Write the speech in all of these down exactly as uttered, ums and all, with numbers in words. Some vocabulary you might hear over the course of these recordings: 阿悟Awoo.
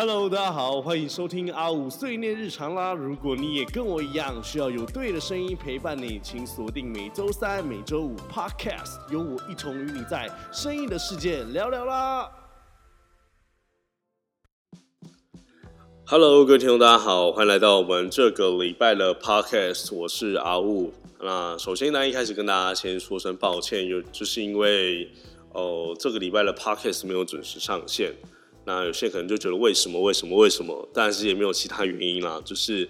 Hello， 大家好，欢迎收听阿悟碎念日常啦！如果你也跟我一样需要有对的声音陪伴你，请锁定每周三、每周五 Podcast， 由我一同与你在声音的世界聊聊啦。Hello， 各位听众，大家好，欢迎来到我们这个礼拜的 Podcast， 我是阿悟。那首先呢，一开始跟大家先说声抱歉，有就是因为哦、呃、这个礼拜的 Podcast 没有准时上线。那有些人可能就觉得为什么为什么为什么，但是也没有其他原因啦，就是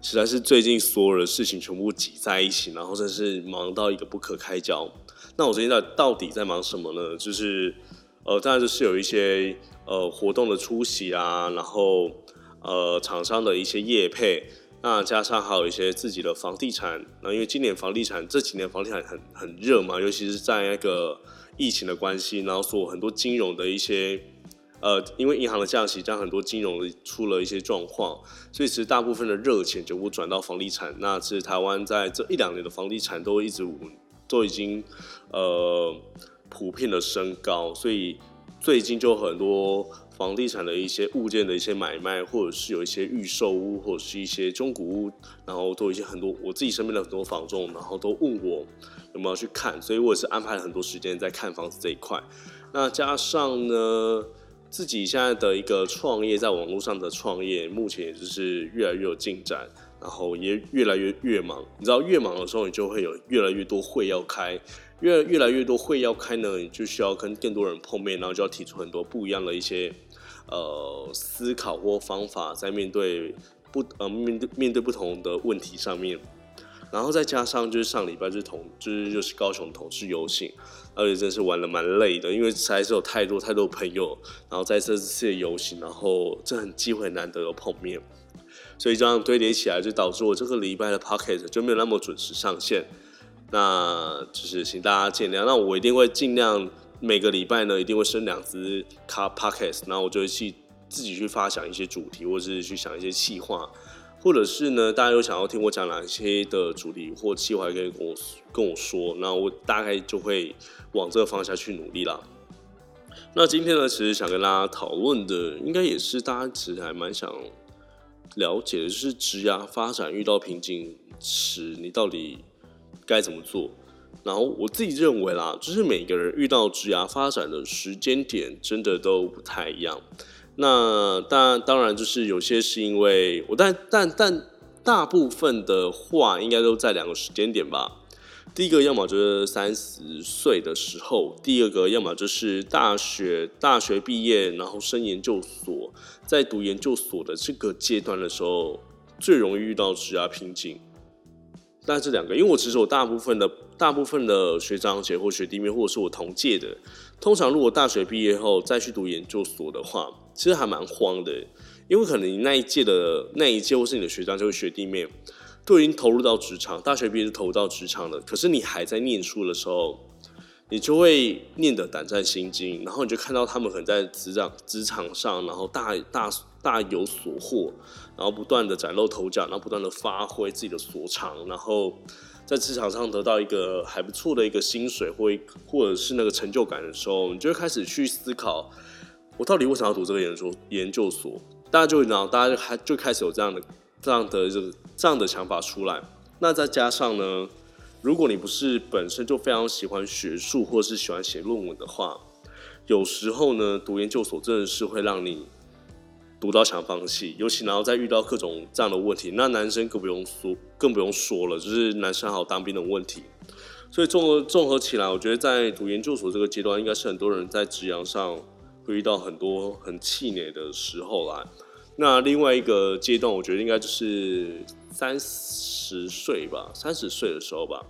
实在是最近所有的事情全部挤在一起，然后真是忙到一个不可开交。那我最近到底在忙什么呢？就是呃，当然就是有一些呃活动的出席啊，然后呃厂商的一些业配，那加上还有一些自己的房地产。那因为今年房地产这几年房地产很很热嘛，尤其是在那个疫情的关系，然后所有很多金融的一些。呃，因为银行的降息，让很多金融出了一些状况，所以其实大部分的热钱全部转到房地产。那其实台湾在这一两年的房地产都一直都已经呃普遍的升高，所以最近就很多房地产的一些物件的一些买卖，或者是有一些预售屋，或者是一些中古屋，然后都有一些很多我自己身边的很多房仲，然后都问我有没有去看，所以我也是安排了很多时间在看房子这一块。那加上呢。自己现在的一个创业，在网络上的创业，目前也就是越来越有进展，然后也越来越越忙。你知道，越忙的时候，你就会有越来越多会要开，越越来越多会要开呢，你就需要跟更多人碰面，然后就要提出很多不一样的一些呃思考或方法，在面对不呃面对面对不同的问题上面。然后再加上就是上礼拜就是同就是就是高雄同志游行，而且真是玩得蛮累的，因为实在是有太多太多朋友，然后在这次的游行，然后这很机会难得有碰面，所以这样堆叠起来，就导致我这个礼拜的 podcast 就没有那么准时上线，那就是请大家见谅。那我一定会尽量每个礼拜呢，一定会生两支 podcast， 然后我就会去自己去发想一些主题，或者是去想一些企划。或者是呢，大家有想要听我讲哪些的主题或计划，可以跟我跟我说，那我大概就会往这个方向去努力啦。那今天呢，其实想跟大家讨论的，应该也是大家其实还蛮想了解的，就是职涯发展遇到瓶颈时，你到底该怎么做？然后我自己认为啦，就是每个人遇到职涯发展的时间点，真的都不太一样。那当当然就是有些是因为我但但但大部分的话应该都在两个时间点吧。第一个要么就是三十岁的时候，第二个要么就是大学大学毕业然后升研究所，在读研究所的这个阶段的时候，最容易遇到职涯瓶颈。但这两个，因为我其实我大部分的大部分的学长姐或学弟妹，或者是我同届的，通常如果大学毕业后再去读研究所的话，其实还蛮慌的，因为可能你那一届的那一届，或是你的学长就会学弟妹，都已经投入到职场，大学毕业就投入到职场了。可是你还在念书的时候，你就会念得胆战心惊，然后你就看到他们可能在职场职场上，然后大大大有所获，然后不断的崭露头角，然后不断的发挥自己的所长，然后在职场上得到一个还不错的一个薪水，或或者是那个成就感的时候，你就会开始去思考。我到底为什么要读这个研究研究所？大家就然后大家就还就开始有这样的这样的这个这样的想法出来。那再加上呢，如果你不是本身就非常喜欢学术或是喜欢写论文的话，有时候呢读研究所真的是会让你读到想放弃，尤其然后再遇到各种这样的问题。那男生更不用说更不用说了，就是男生还有当兵的问题。所以综合综合起来，我觉得在读研究所这个阶段，应该是很多人在职涯上。会遇到很多很气馁的时候啦。那另外一个阶段，我觉得应该就是三十岁吧，三十岁的时候吧，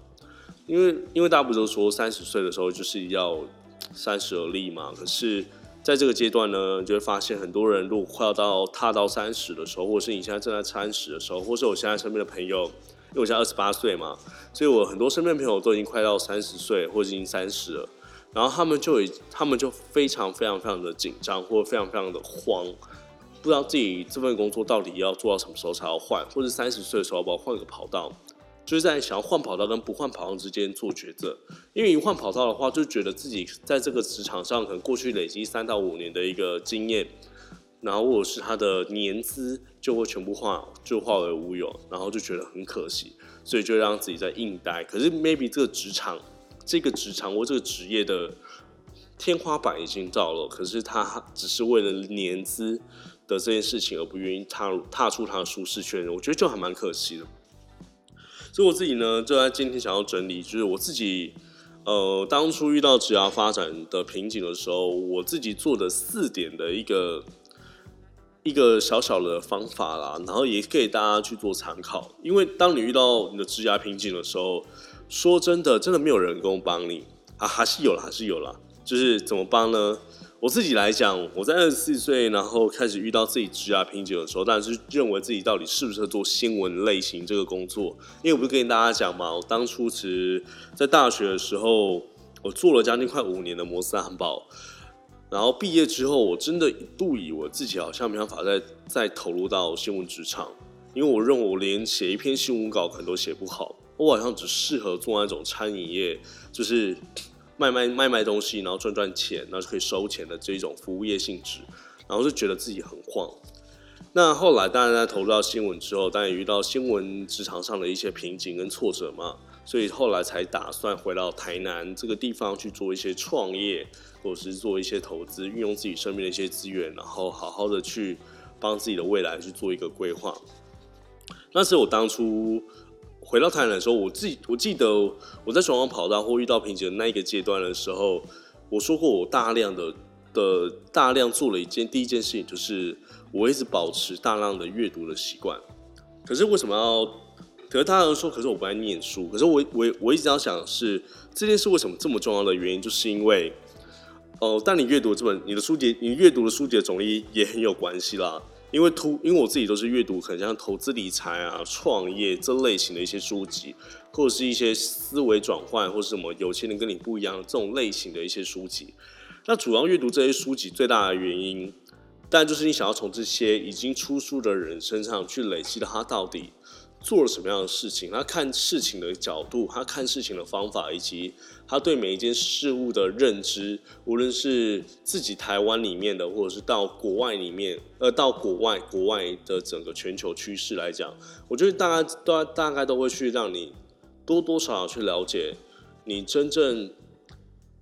因为因为大家不都说三十岁的时候就是要三十而立嘛。可是在这个阶段呢，你就会发现很多人，如果快要到踏到三十的时候，或者是你现在正在三十的时候，或是我现在身边的朋友，因为我现在二十八岁嘛，所以我很多身边的朋友都已经快到三十岁，或者已经三十了。然后他们就他们就非常非常非常的紧张，或者非常非常的慌，不知道自己这份工作到底要做到什么时候才要换，或者三十岁的时候要不要换个跑道，就是在想要换跑道跟不换跑道之间做抉择。因为一换跑道的话，就觉得自己在这个职场上可能过去累积三到五年的一个经验，然后或者是他的年资就会全部化就化为乌有，然后就觉得很可惜，所以就让自己在硬待。可是 maybe 这个职场这个职场或这个职业的天花板已经到了，可是他只是为了年资的这件事情而不愿意踏入踏出他的舒适圈，我觉得就还蛮可惜的。所以我自己呢，就在今天想要整理，就是我自己呃当初遇到职涯发展的瓶颈的时候，我自己做的四点的一个一个小小的方法啦，然后也给大家去做参考。因为当你遇到你的职涯瓶颈的时候，说真的，真的没有人工帮你啊，还是有啦，还是有啦。就是怎么帮呢？我自己来讲，我在二十四岁，然后开始遇到自己职涯瓶颈的时候，当然是认为自己到底适不适合做新闻类型这个工作。因为我不是跟大家讲嘛，我当初其实在大学的时候，我做了将近快五年的摩斯汉堡，然后毕业之后，我真的一度以为我自己好像没办法再再投入到新闻职场，因为我认为我连写一篇新闻稿可能都写不好，我好像只适合做那种餐饮业，就是。卖卖卖卖东西，然后赚赚钱，然后就可以收钱的这种服务业性质，然后就觉得自己很晃。那后来当然在投入到新闻之后，当然也遇到新闻职场上的一些瓶颈跟挫折嘛，所以后来才打算回到台南这个地方去做一些创业，或者是做一些投资，运用自己身边的一些资源，然后好好的去帮自己的未来去做一个规划。那是我当初。回到台南的时候，我自己我记得我在转换跑道或遇到瓶颈的那一个阶段的时候，我说过我大量的的大量做了一件第一件事情，就是我一直保持大量的阅读的习惯。可是为什么要？可是大家都说，可是我不爱念书。可是我我我一直要想的是这件事为什么这么重要的原因，就是因为哦、呃，但你阅读这本你的书籍，你阅读的书籍的种类也很有关系啦。因为突，因为我自己都是阅读，很像投资理财啊、创业这类型的一些书籍，或者是一些思维转换，或是什么有些人跟你不一样的这种类型的一些书籍。那主要阅读这些书籍最大的原因，当然就是你想要从这些已经出书的人身上去累积到他到底做了什么样的事情，他看事情的角度，他看事情的方法，以及他对每一件事物的认知，无论是自己台湾里面的，或者是到国外里面，呃，到国外国外的整个全球趋势来讲，我觉得大概都大概都会去让你多多少少去了解你真正，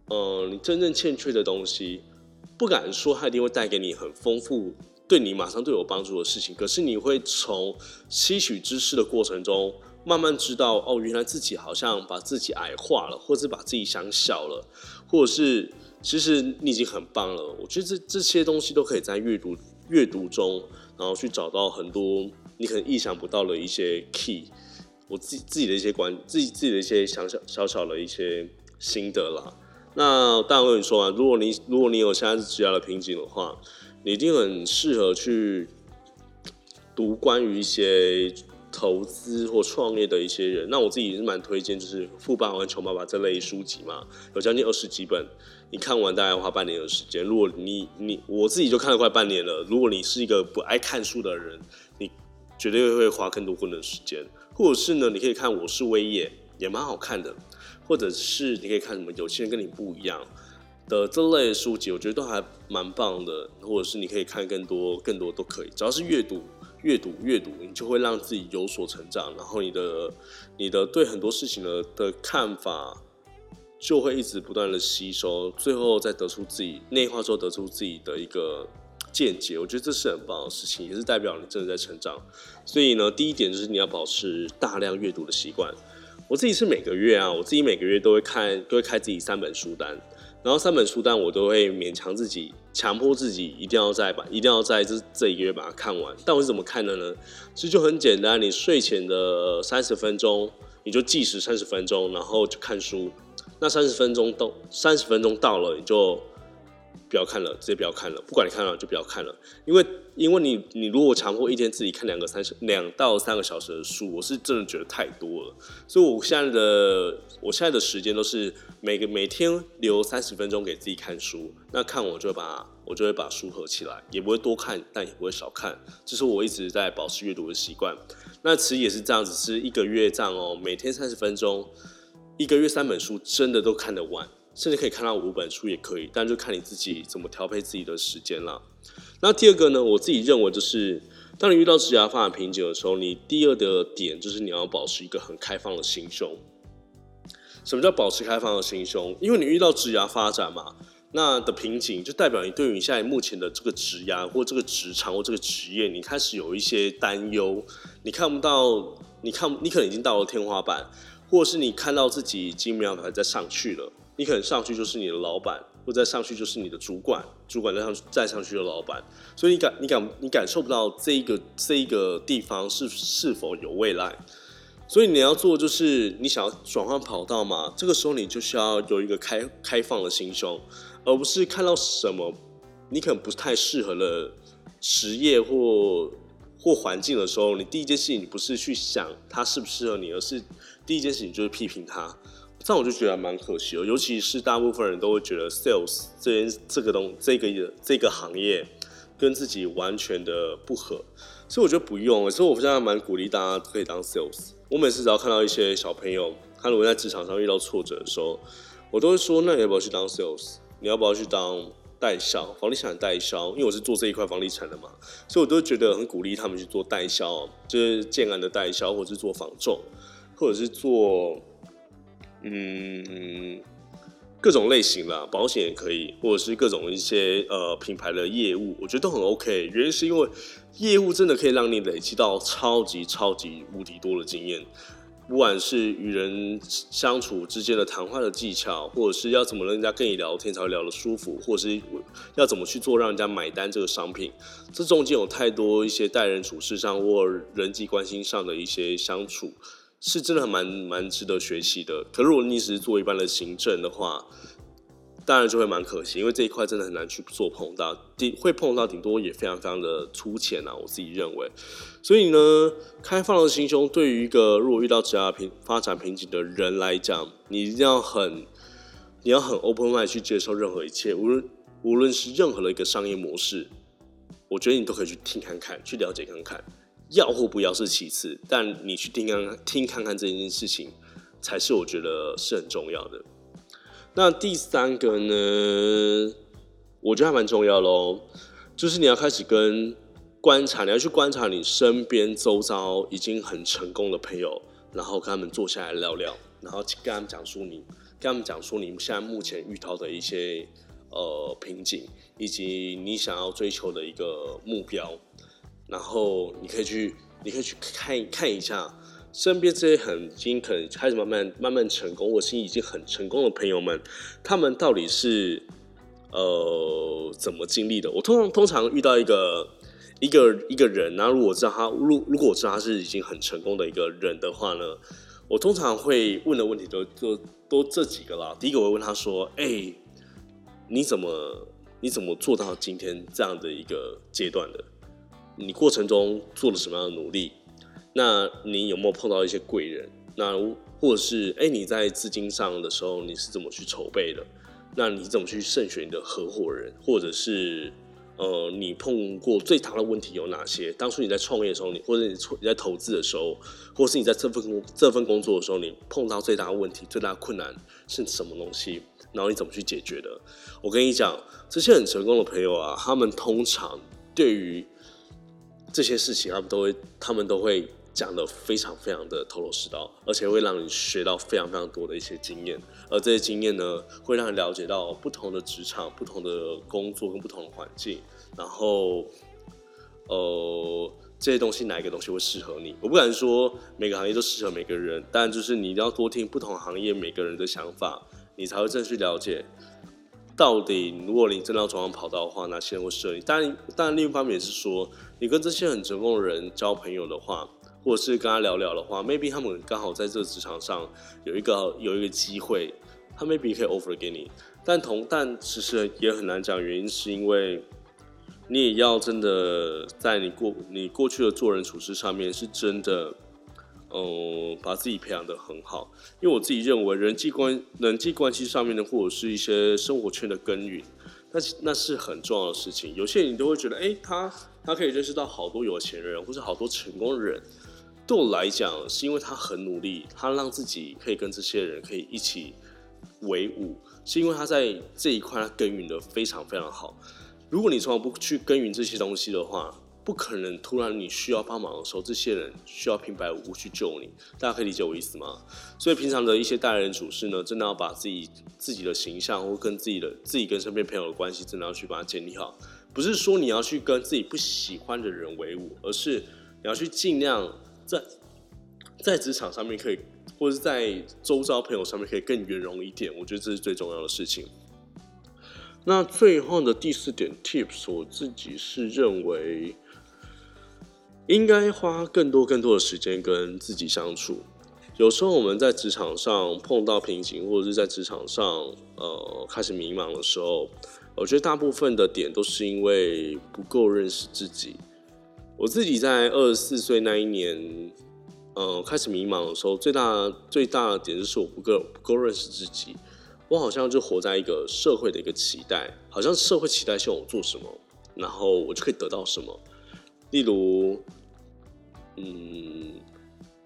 呃，你真正欠缺的东西，不敢说它一定会带给你很丰富。对你马上对我有帮助的事情，可是你会从吸取知识的过程中，慢慢知道哦，原来自己好像把自己矮化了，或者把自己想小了，或者是其实你已经很棒了。我觉得 这, 这些东西都可以在阅读阅读中，然后去找到很多你可能意想不到的一些 key。我自己自己的一些观，自己自己的一些小小小小的一些心得啦。那当然我跟你说啊，如果你如果你有现在是职业的瓶颈的话。你一定很适合去读关于一些投资或创业的一些人。那我自己也是蛮推荐，就是《富爸爸和穷爸爸》这类书籍嘛，有将近二十几本，你看完大概要花半年的时间。如果你你我自己就看了快半年了。如果你是一个不爱看书的人，你绝对会花更多更多的时间。或者是呢，你可以看《我是威业》，也蛮好看的。或者是你可以看什么？有些人跟你不一样。的这类的书籍，我觉得都还蛮棒的，或者是你可以看更多、更多都可以，只要是阅读、阅读、阅读，你就会让自己有所成长，然后你的、你的对很多事情的的看法就会一直不断的吸收，最后再得出自己内化之后得出自己的一个见解。我觉得这是很棒的事情，也是代表你真的在成长。所以呢，第一点就是你要保持大量阅读的习惯。我自己是每个月啊，我自己每个月都会看，都会开自己三本书单。然后三本书单我都会勉强自己，强迫自己一定要在把，一定要在这这一个月把它看完。但我是怎么看的呢？其实就很简单，你睡前的三十分钟，你就计时三十分钟，然后就看书。那三十分钟到，三十分钟到了，你就不要看了，直接不要看了，不管你看了就不要看了。因为因为你你如果强迫一天自己看两个三十两到三个小时的书，我是真的觉得太多了。所以我现在的我现在的时间都是。每个每天留三十分钟给自己看书，那看我就会把我就会把书合起来，也不会多看，但也不会少看，这是我一直在保持阅读的习惯。那其实也是这样子，是一个月这样哦，每天三十分钟，一个月三本书真的都看得完，甚至可以看到五本书也可以，但就看你自己怎么调配自己的时间啦。那第二个呢，我自己认为就是，当你遇到职涯发展瓶颈的时候，你第二的点就是你要保持一个很开放的心胸。什么叫保持开放的心胸？因为你遇到职涯发展嘛，那的瓶颈就代表你对于你现在目前的这个职涯或这个职场或这个职业，你开始有一些担忧，你看不到，你看你可能已经到了天花板，或者是你看到自己已经没有办法再上去了。你可能上去就是你的老板，或者再上去就是你的主管，主管再上去再上去的老板，所以你感你感你感受不到这一个这一个地方是是否有未来，所以你要做就是你想要转换跑道嘛，这个时候你就需要有一个开开放的心胸，而不是看到什么你可能不太适合的职业或或环境的时候，你第一件事情你不是去想它适不适合你，而是第一件事情就是批评它。这样我就觉得蛮可惜的，尤其是大部分人都会觉得 sales 这这个东这个这个行业跟自己完全的不合，所以我觉得不用。所以我现在蛮鼓励大家可以当 sales。我每次只要看到一些小朋友，他如果在职场上遇到挫折的时候，我都会说：那你要不要去当 sales？ 你要不要去当代销？房地产代销？因为我是做这一块房地产的嘛，所以我都觉得很鼓励他们去做代销，就是建案的代销，或者是做房仲，或者是做。嗯，各种类型啦，保险也可以，或者是各种一些呃品牌的业务，我觉得都很 OK。原因是因为业务真的可以让你累积到超级超级无敌多的经验，不管是与人相处之间的谈话的技巧，或者是要怎么让人家跟你聊天才会聊得舒服，或者是要怎么去做让人家买单这个商品，这中间有太多一些待人处事上或人际关系上的一些相处。是真的蛮蛮值得学习的，可是如果你只是做一般的行政的话，当然就会蛮可惜，因为这一块真的很难去做碰到，会碰到顶多也非常非常的粗浅啊，我自己认为。所以呢，开放的心胸对于一个如果遇到职业发展瓶颈的人来讲，你一定要很，你要很 open mind 去接受任何一切，无论无论是任何的一个商业模式，我觉得你都可以去听看看，去了解看看。要或不要是其次，但你去听看听看看这件事情，才是我觉得是很重要的。那第三个呢，我觉得还蛮重要咯，就是你要开始跟观察，你要去观察你身边周遭已经很成功的朋友，然后跟他们坐下来聊聊，然后跟他们讲述你跟他们讲述你现在目前遇到的一些呃瓶颈，以及你想要追求的一个目标。然后你可以去，你可以去看看一下身边这些很已经可能开始慢慢慢慢成功，或是已经很成功的朋友们，他们到底是呃怎么经历的？我通常通常遇到一个一个一个人，然后如果我知道他，如如果我知道他是已经很成功的一个人的话呢，我通常会问的问题都都都这几个啦。第一个我会问他说：“哎、欸，你怎么你怎么做到今天这样的一个阶段的？”你过程中做了什么样的努力？那你有没有碰到一些贵人？那或者是、欸、你在资金上的时候你是怎么去筹备的？那你怎么去慎选你的合伙人？或者是呃，你碰过最大的问题有哪些？当初你在创业的时候，你或者你在投资的时候，或是你在这份这份工作的时候，你碰到最大的问题、最大的困难是什么东西？然后你怎么去解决的？我跟你讲，这些很成功的朋友啊，他们通常对于这些事情他们都会，他们都会讲得非常非常的头头是道，而且会让你学到非常非常多的一些经验。而这些经验呢，会让你了解到不同的职场、不同的工作跟不同的环境，然后，呃，这些东西哪一个东西会适合你？我不敢说每个行业都适合每个人，但就是你一定要多听不同行业每个人的想法，你才会正确了解。到底，如果你真的要转换跑道的话，哪些人会适合你？当然，当然另一方面也是说，你跟这些很成功的人交朋友的话，或者是跟他聊聊的话 ，maybe 他们刚好在这个职场上有一个有一个机会，他 maybe 可以 offer 给你。但同但其实也很难讲，原因是因为你也要真的在你过你过去的做人处事上面是真的。嗯，把自己培养得很好，因为我自己认为人际关人际关系上面的，或者是一些生活圈的耕耘，那那是很重要的事情。有些人你都会觉得，哎、欸，他他可以认识到好多有钱人，或是好多成功的人。对我来讲，是因为他很努力，他让自己可以跟这些人可以一起为伍，是因为他在这一块他耕耘的非常非常好。如果你从来不去耕耘这些东西的话，不可能突然你需要帮忙的时候，这些人需要平白无故去救你。大家可以理解我意思吗？所以平常的一些待人处事呢，真的要把自己自己的形象或跟自己的自己跟身边朋友的关系，真的要去把它建立好。不是说你要去跟自己不喜欢的人为伍，而是你要去尽量在在职场上面可以，或是在周遭朋友上面可以更圆融一点。我觉得这是最重要的事情。那最后的第四点 tips， 我自己是认为应该花更多更多的时间跟自己相处。有时候我们在职场上碰到瓶颈，或者是在职场上呃开始迷茫的时候，我觉得大部分的点都是因为不够认识自己。我自己在二十四岁那一年，呃，开始迷茫的时候，最大最大的点就是我不够不够认识自己。我好像就活在一个社会的一个期待，好像社会期待希望我做什么，然后我就可以得到什么。例如，嗯，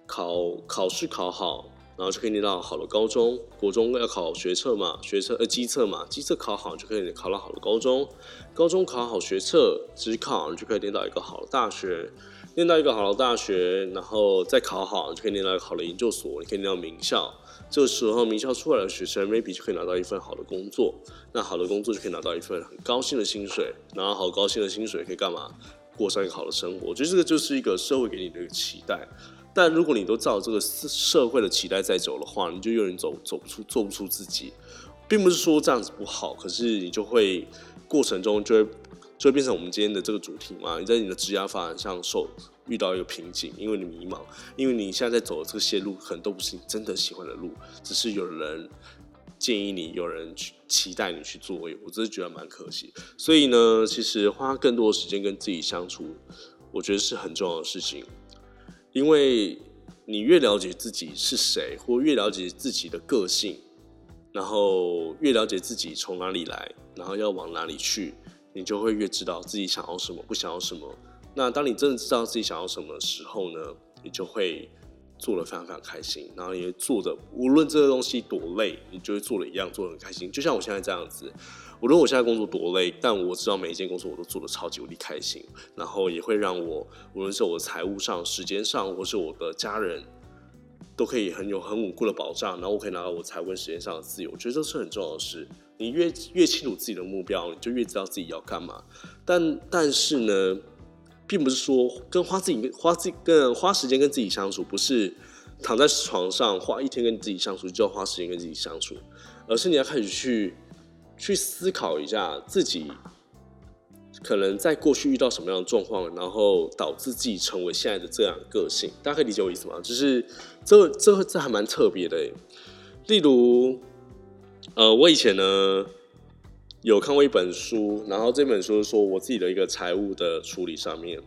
考考试考好，然后就可以念到好的高中。国中要考学测嘛，学测呃基测嘛，基测考好就可以考到好的高中。高中考好学测，指考你就可以念到一个好的大学。念到一个好的大学，然后再考好，你就可以念到一个好的研究所，你可以念到名校。这个时候，名校出来的学生 ，maybe 就可以拿到一份好的工作。那好的工作就可以拿到一份很高薪的薪水，然后好高薪的薪水可以干嘛？过上一个好的生活。我觉得这个就是一个社会给你的一个期待。但如果你都照这个社会的期待在走的话，你就永远走走不出，做不出自己。并不是说这样子不好，可是你就会过程中就会。就会变成我们今天的这个主题嘛？你在你的职业发展上受遇到一个瓶颈，因为你迷茫，因为你现在在走的这个线路可能都不是你真的喜欢的路，只是有人建议你，有人去期待你去做，我真的觉得蛮可惜。所以呢，其实花更多的时间跟自己相处，我觉得是很重要的事情，因为你越了解自己是谁，或越了解自己的个性，然后越了解自己从哪里来，然后要往哪里去。你就会越知道自己想要什么，不想要什么。那当你真的知道自己想要什么的时候呢，你就会做得非常非常开心，然后也做的无论这个东西多累，你就会做的一样，做得很开心。就像我现在这样子，无论我现在工作多累，但我知道每一件工作我都做得超级无敌开心，然后也会让我无论是我的财务上、时间上，或是我的家人，都可以很有很稳固的保障，然后我可以拿到我财务跟时间上的自由。我觉得这是很重要的事。你 越, 越清楚自己的目标，你就越知道自己要干嘛。但但是呢，并不是说跟花自己花自己跟花时间跟自己相处，不是躺在床上花一天跟自己相处就要花时间跟自己相处，而是你要开始去去思考一下自己可能在过去遇到什么样的状况，然后导致自己成为现在的这样的个性。大家可以理解我意思吗？就是这这这还蛮特别的耶。例如。呃，我以前呢有看过一本书，然后这本书是说我自己的一个财务的处理上面，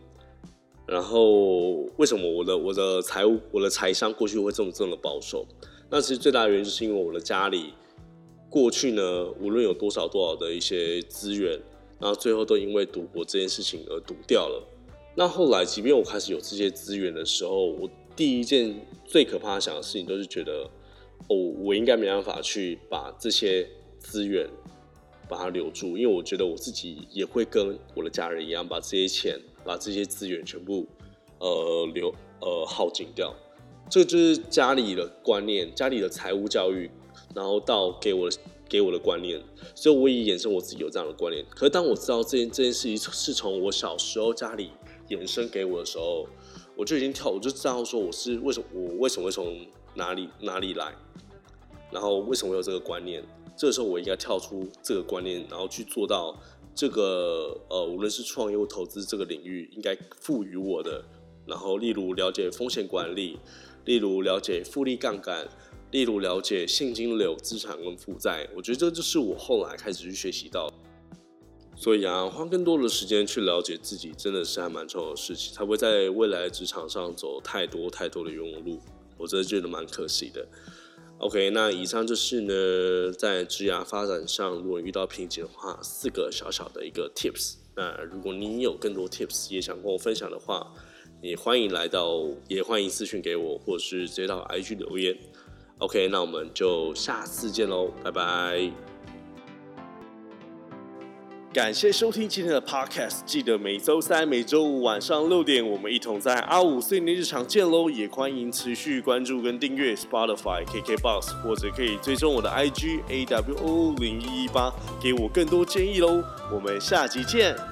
然后为什么我的我的财务我的财商过去会这么这么的保守？那其实最大的原因就是因为我的家里过去呢，无论有多少多少的一些资源，然后最后都因为赌博这件事情而赌掉了。那后来，即便我开始有这些资源的时候，我第一件最可怕的想的事情都是觉得。哦、我应该没办法去把这些资源把它留住，因为我觉得我自己也会跟我的家人一样，把这些钱、把这些资源全部呃流呃耗尽掉。这个就是家里的观念，家里的财务教育，然后到给我的给我的观念，所以我也衍生我自己有这样的观念。可是当我知道这件这件事情是从我小时候家里衍生给我的时候，我就已经跳，我就知道说我是为什么我为什么会从。哪里哪里来，然后为什么会有这个观念？这个时候我应该跳出这个观念，然后去做到这个呃，无论是创业或投资这个领域应该赋予我的。然后，例如了解风险管理，例如了解复利杠杆，例如了解现金流、资产跟负债。我觉得这就是我后来开始去学习到。所以啊，花更多的时间去了解自己，真的是还蛮重要的事情，才不会在未来职场上走太多太多的冤枉路。我真的觉得蛮可惜的。OK， 那以上就是呢，在职涯发展上，如果遇到瓶颈的话，四个小小的一个 tips。那如果你有更多 tips 也想跟我分享的话，也欢迎来到，也欢迎私讯给我，或是直接到 I G 留言。OK， 那我们就下次见喽，拜拜！感谢收听今天的 Podcast， 记得每周三、每周五晚上六点，我们一同在阿悟碎念日常见喽！也欢迎持续关注跟订阅 Spotify、K K B O X， 或者可以追踪我的 I G A W O O 零一一八，给我更多建议喽！我们下集见。